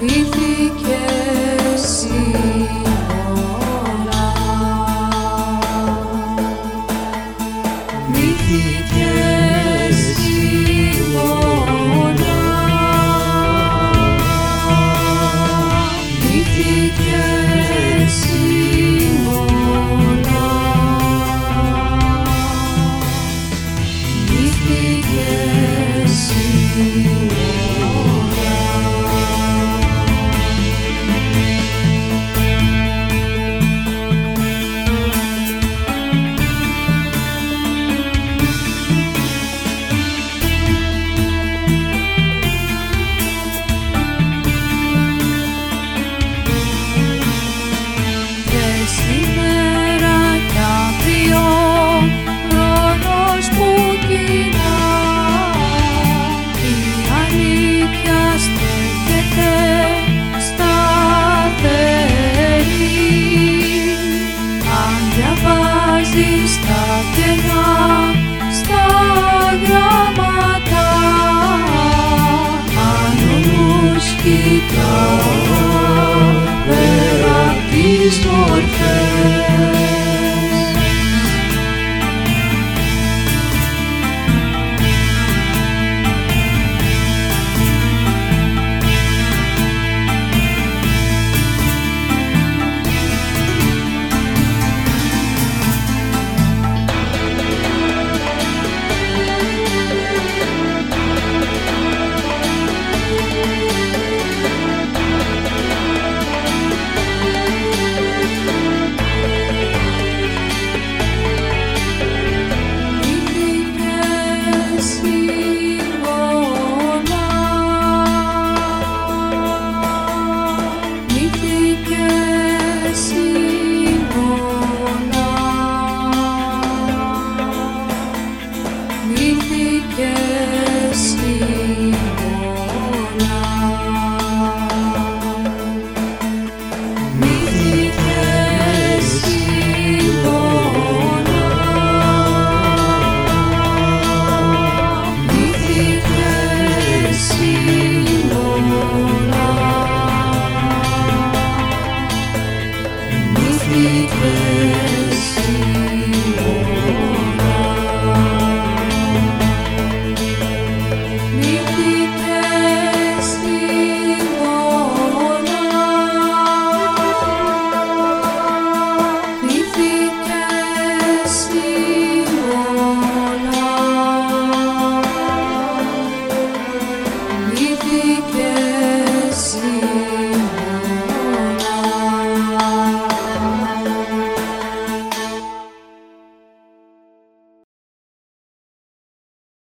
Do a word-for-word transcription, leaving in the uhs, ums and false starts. Μη δικαιολογείς όλα.